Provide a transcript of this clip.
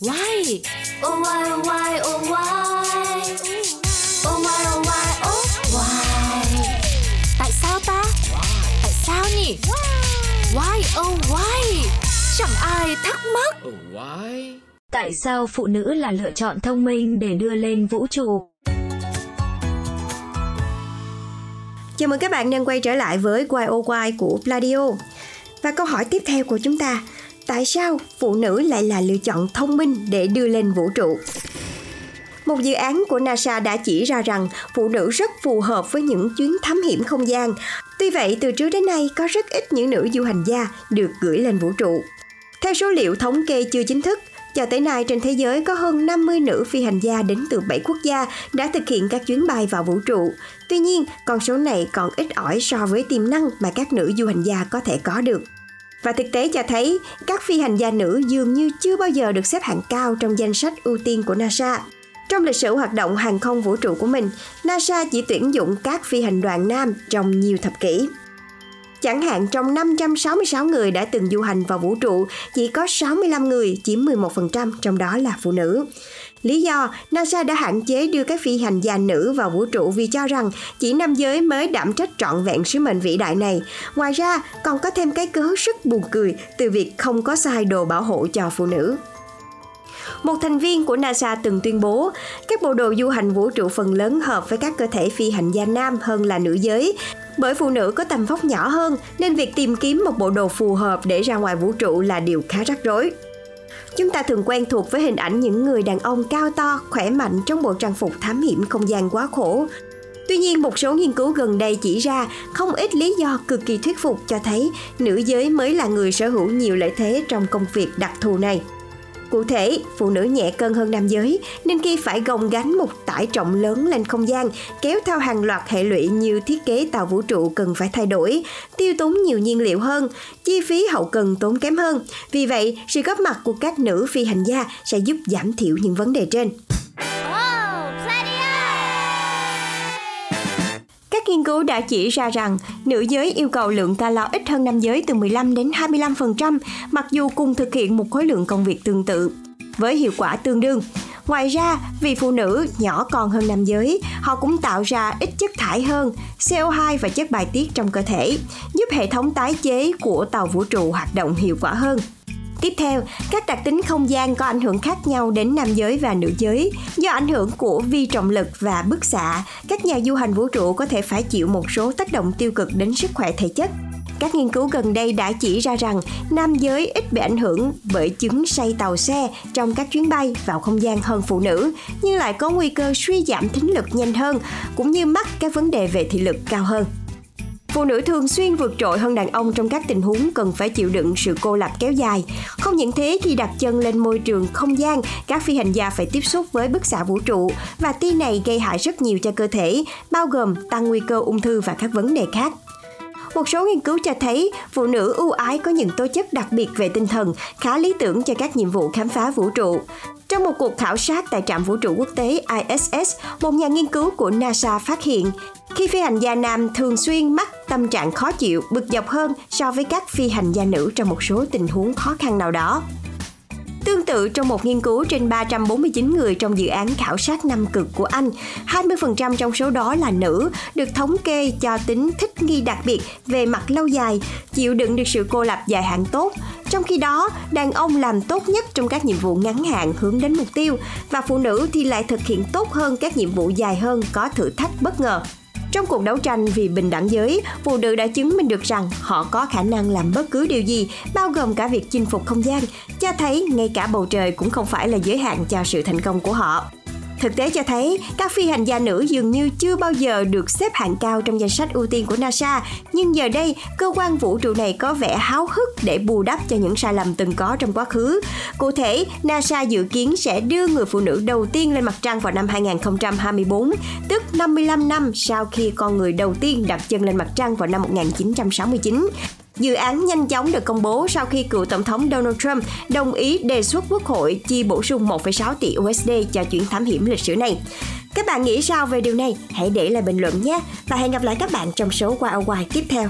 Why? Oh why, oh why, oh why? Oh why, oh why, oh why? Tại sao ta? Why? Tại sao nhỉ? Why? Why, oh why? Chẳng ai thắc mắc. Oh why? Tại sao phụ nữ là lựa chọn thông minh để đưa lên vũ trụ? Chào mừng các bạn đang quay trở lại với YOWI của Pladio. Và câu hỏi tiếp theo của chúng ta, tại sao phụ nữ lại là lựa chọn thông minh để đưa lên vũ trụ? Một dự án của NASA đã chỉ ra rằng phụ nữ rất phù hợp với những chuyến thám hiểm không gian. Tuy vậy, từ trước đến nay có rất ít những nữ du hành gia được gửi lên vũ trụ. Theo số liệu thống kê chưa chính thức, cho tới nay trên thế giới có hơn 50 nữ phi hành gia đến từ 7 quốc gia đã thực hiện các chuyến bay vào vũ trụ. Tuy nhiên, con số này còn ít ỏi so với tiềm năng mà các nữ du hành gia có thể có được. Và thực tế cho thấy, các phi hành gia nữ dường như chưa bao giờ được xếp hạng cao trong danh sách ưu tiên của NASA. Trong lịch sử hoạt động hàng không vũ trụ của mình, NASA chỉ tuyển dụng các phi hành đoàn nam trong nhiều thập kỷ. Chẳng hạn trong 566 người đã từng du hành vào vũ trụ, chỉ có 65 người, chiếm 11% trong đó là phụ nữ. Lý do, NASA đã hạn chế đưa các phi hành gia nữ vào vũ trụ vì cho rằng chỉ nam giới mới đảm trách trọn vẹn sứ mệnh vĩ đại này. Ngoài ra, còn có thêm cái cớ rất buồn cười từ việc không có size đồ bảo hộ cho phụ nữ. Một thành viên của NASA từng tuyên bố, các bộ đồ du hành vũ trụ phần lớn hợp với các cơ thể phi hành gia nam hơn là nữ giới. Bởi phụ nữ có tầm vóc nhỏ hơn, nên việc tìm kiếm một bộ đồ phù hợp để ra ngoài vũ trụ là điều khá rắc rối. Chúng ta thường quen thuộc với hình ảnh những người đàn ông cao to, khỏe mạnh trong bộ trang phục thám hiểm không gian quá khổ. Tuy nhiên, một số nghiên cứu gần đây chỉ ra không ít lý do cực kỳ thuyết phục cho thấy nữ giới mới là người sở hữu nhiều lợi thế trong công việc đặc thù này. Cụ thể, phụ nữ nhẹ cân hơn nam giới, nên khi phải gồng gánh một tải trọng lớn lên không gian, kéo theo hàng loạt hệ lụy như thiết kế tàu vũ trụ cần phải thay đổi, tiêu tốn nhiều nhiên liệu hơn, chi phí hậu cần tốn kém hơn. Vì vậy, sự góp mặt của các nữ phi hành gia sẽ giúp giảm thiểu những vấn đề trên. Các nghiên cứu đã chỉ ra rằng nữ giới yêu cầu lượng calo ít hơn nam giới từ 15 đến 25%, mặc dù cùng thực hiện một khối lượng công việc tương tự, với hiệu quả tương đương. Ngoài ra, vì phụ nữ nhỏ con hơn nam giới, họ cũng tạo ra ít chất thải hơn, CO2 và chất bài tiết trong cơ thể, giúp hệ thống tái chế của tàu vũ trụ hoạt động hiệu quả hơn. Tiếp theo, các đặc tính không gian có ảnh hưởng khác nhau đến nam giới và nữ giới. Do ảnh hưởng của vi trọng lực và bức xạ, các nhà du hành vũ trụ có thể phải chịu một số tác động tiêu cực đến sức khỏe thể chất. Các nghiên cứu gần đây đã chỉ ra rằng nam giới ít bị ảnh hưởng bởi chứng say tàu xe trong các chuyến bay vào không gian hơn phụ nữ, nhưng lại có nguy cơ suy giảm thính lực nhanh hơn, cũng như mắc các vấn đề về thị lực cao hơn. Phụ nữ thường xuyên vượt trội hơn đàn ông trong các tình huống cần phải chịu đựng sự cô lập kéo dài. Không những thế, khi đặt chân lên môi trường không gian, các phi hành gia phải tiếp xúc với bức xạ vũ trụ và tia này gây hại rất nhiều cho cơ thể, bao gồm tăng nguy cơ ung thư và các vấn đề khác. Một số nghiên cứu cho thấy phụ nữ ưu ái có những tố chất đặc biệt về tinh thần, khá lý tưởng cho các nhiệm vụ khám phá vũ trụ. Trong một cuộc khảo sát tại trạm vũ trụ quốc tế ISS, một nhà nghiên cứu của NASA phát hiện, khi phi hành gia nam thường xuyên mắc tâm trạng khó chịu, bực dọc hơn so với các phi hành gia nữ trong một số tình huống khó khăn nào đó. Tương tự, trong một nghiên cứu trên 349 người trong dự án khảo sát năm cực của Anh, 20% trong số đó là nữ, được thống kê cho tính thích nghi đặc biệt về mặt lâu dài, chịu đựng được sự cô lập dài hạn tốt. Trong khi đó, đàn ông làm tốt nhất trong các nhiệm vụ ngắn hạn hướng đến mục tiêu, và phụ nữ thì lại thực hiện tốt hơn các nhiệm vụ dài hơn có thử thách bất ngờ. Trong cuộc đấu tranh vì bình đẳng giới, phụ nữ đã chứng minh được rằng họ có khả năng làm bất cứ điều gì, bao gồm cả việc chinh phục không gian, cho thấy ngay cả bầu trời cũng không phải là giới hạn cho sự thành công của họ. Thực tế cho thấy, các phi hành gia nữ dường như chưa bao giờ được xếp hạng cao trong danh sách ưu tiên của NASA, nhưng giờ đây, cơ quan vũ trụ này có vẻ háo hức để bù đắp cho những sai lầm từng có trong quá khứ. Cụ thể, NASA dự kiến sẽ đưa người phụ nữ đầu tiên lên mặt trăng vào năm 2024, tức 55 năm sau khi con người đầu tiên đặt chân lên mặt trăng vào năm 1969. Dự án nhanh chóng được công bố sau khi cựu Tổng thống Donald Trump đồng ý đề xuất Quốc hội chi bổ sung 1,6 tỷ USD cho chuyến thám hiểm lịch sử này. Các bạn nghĩ sao về điều này? Hãy để lại bình luận nhé! Và hẹn gặp lại các bạn trong số YOWI tiếp theo!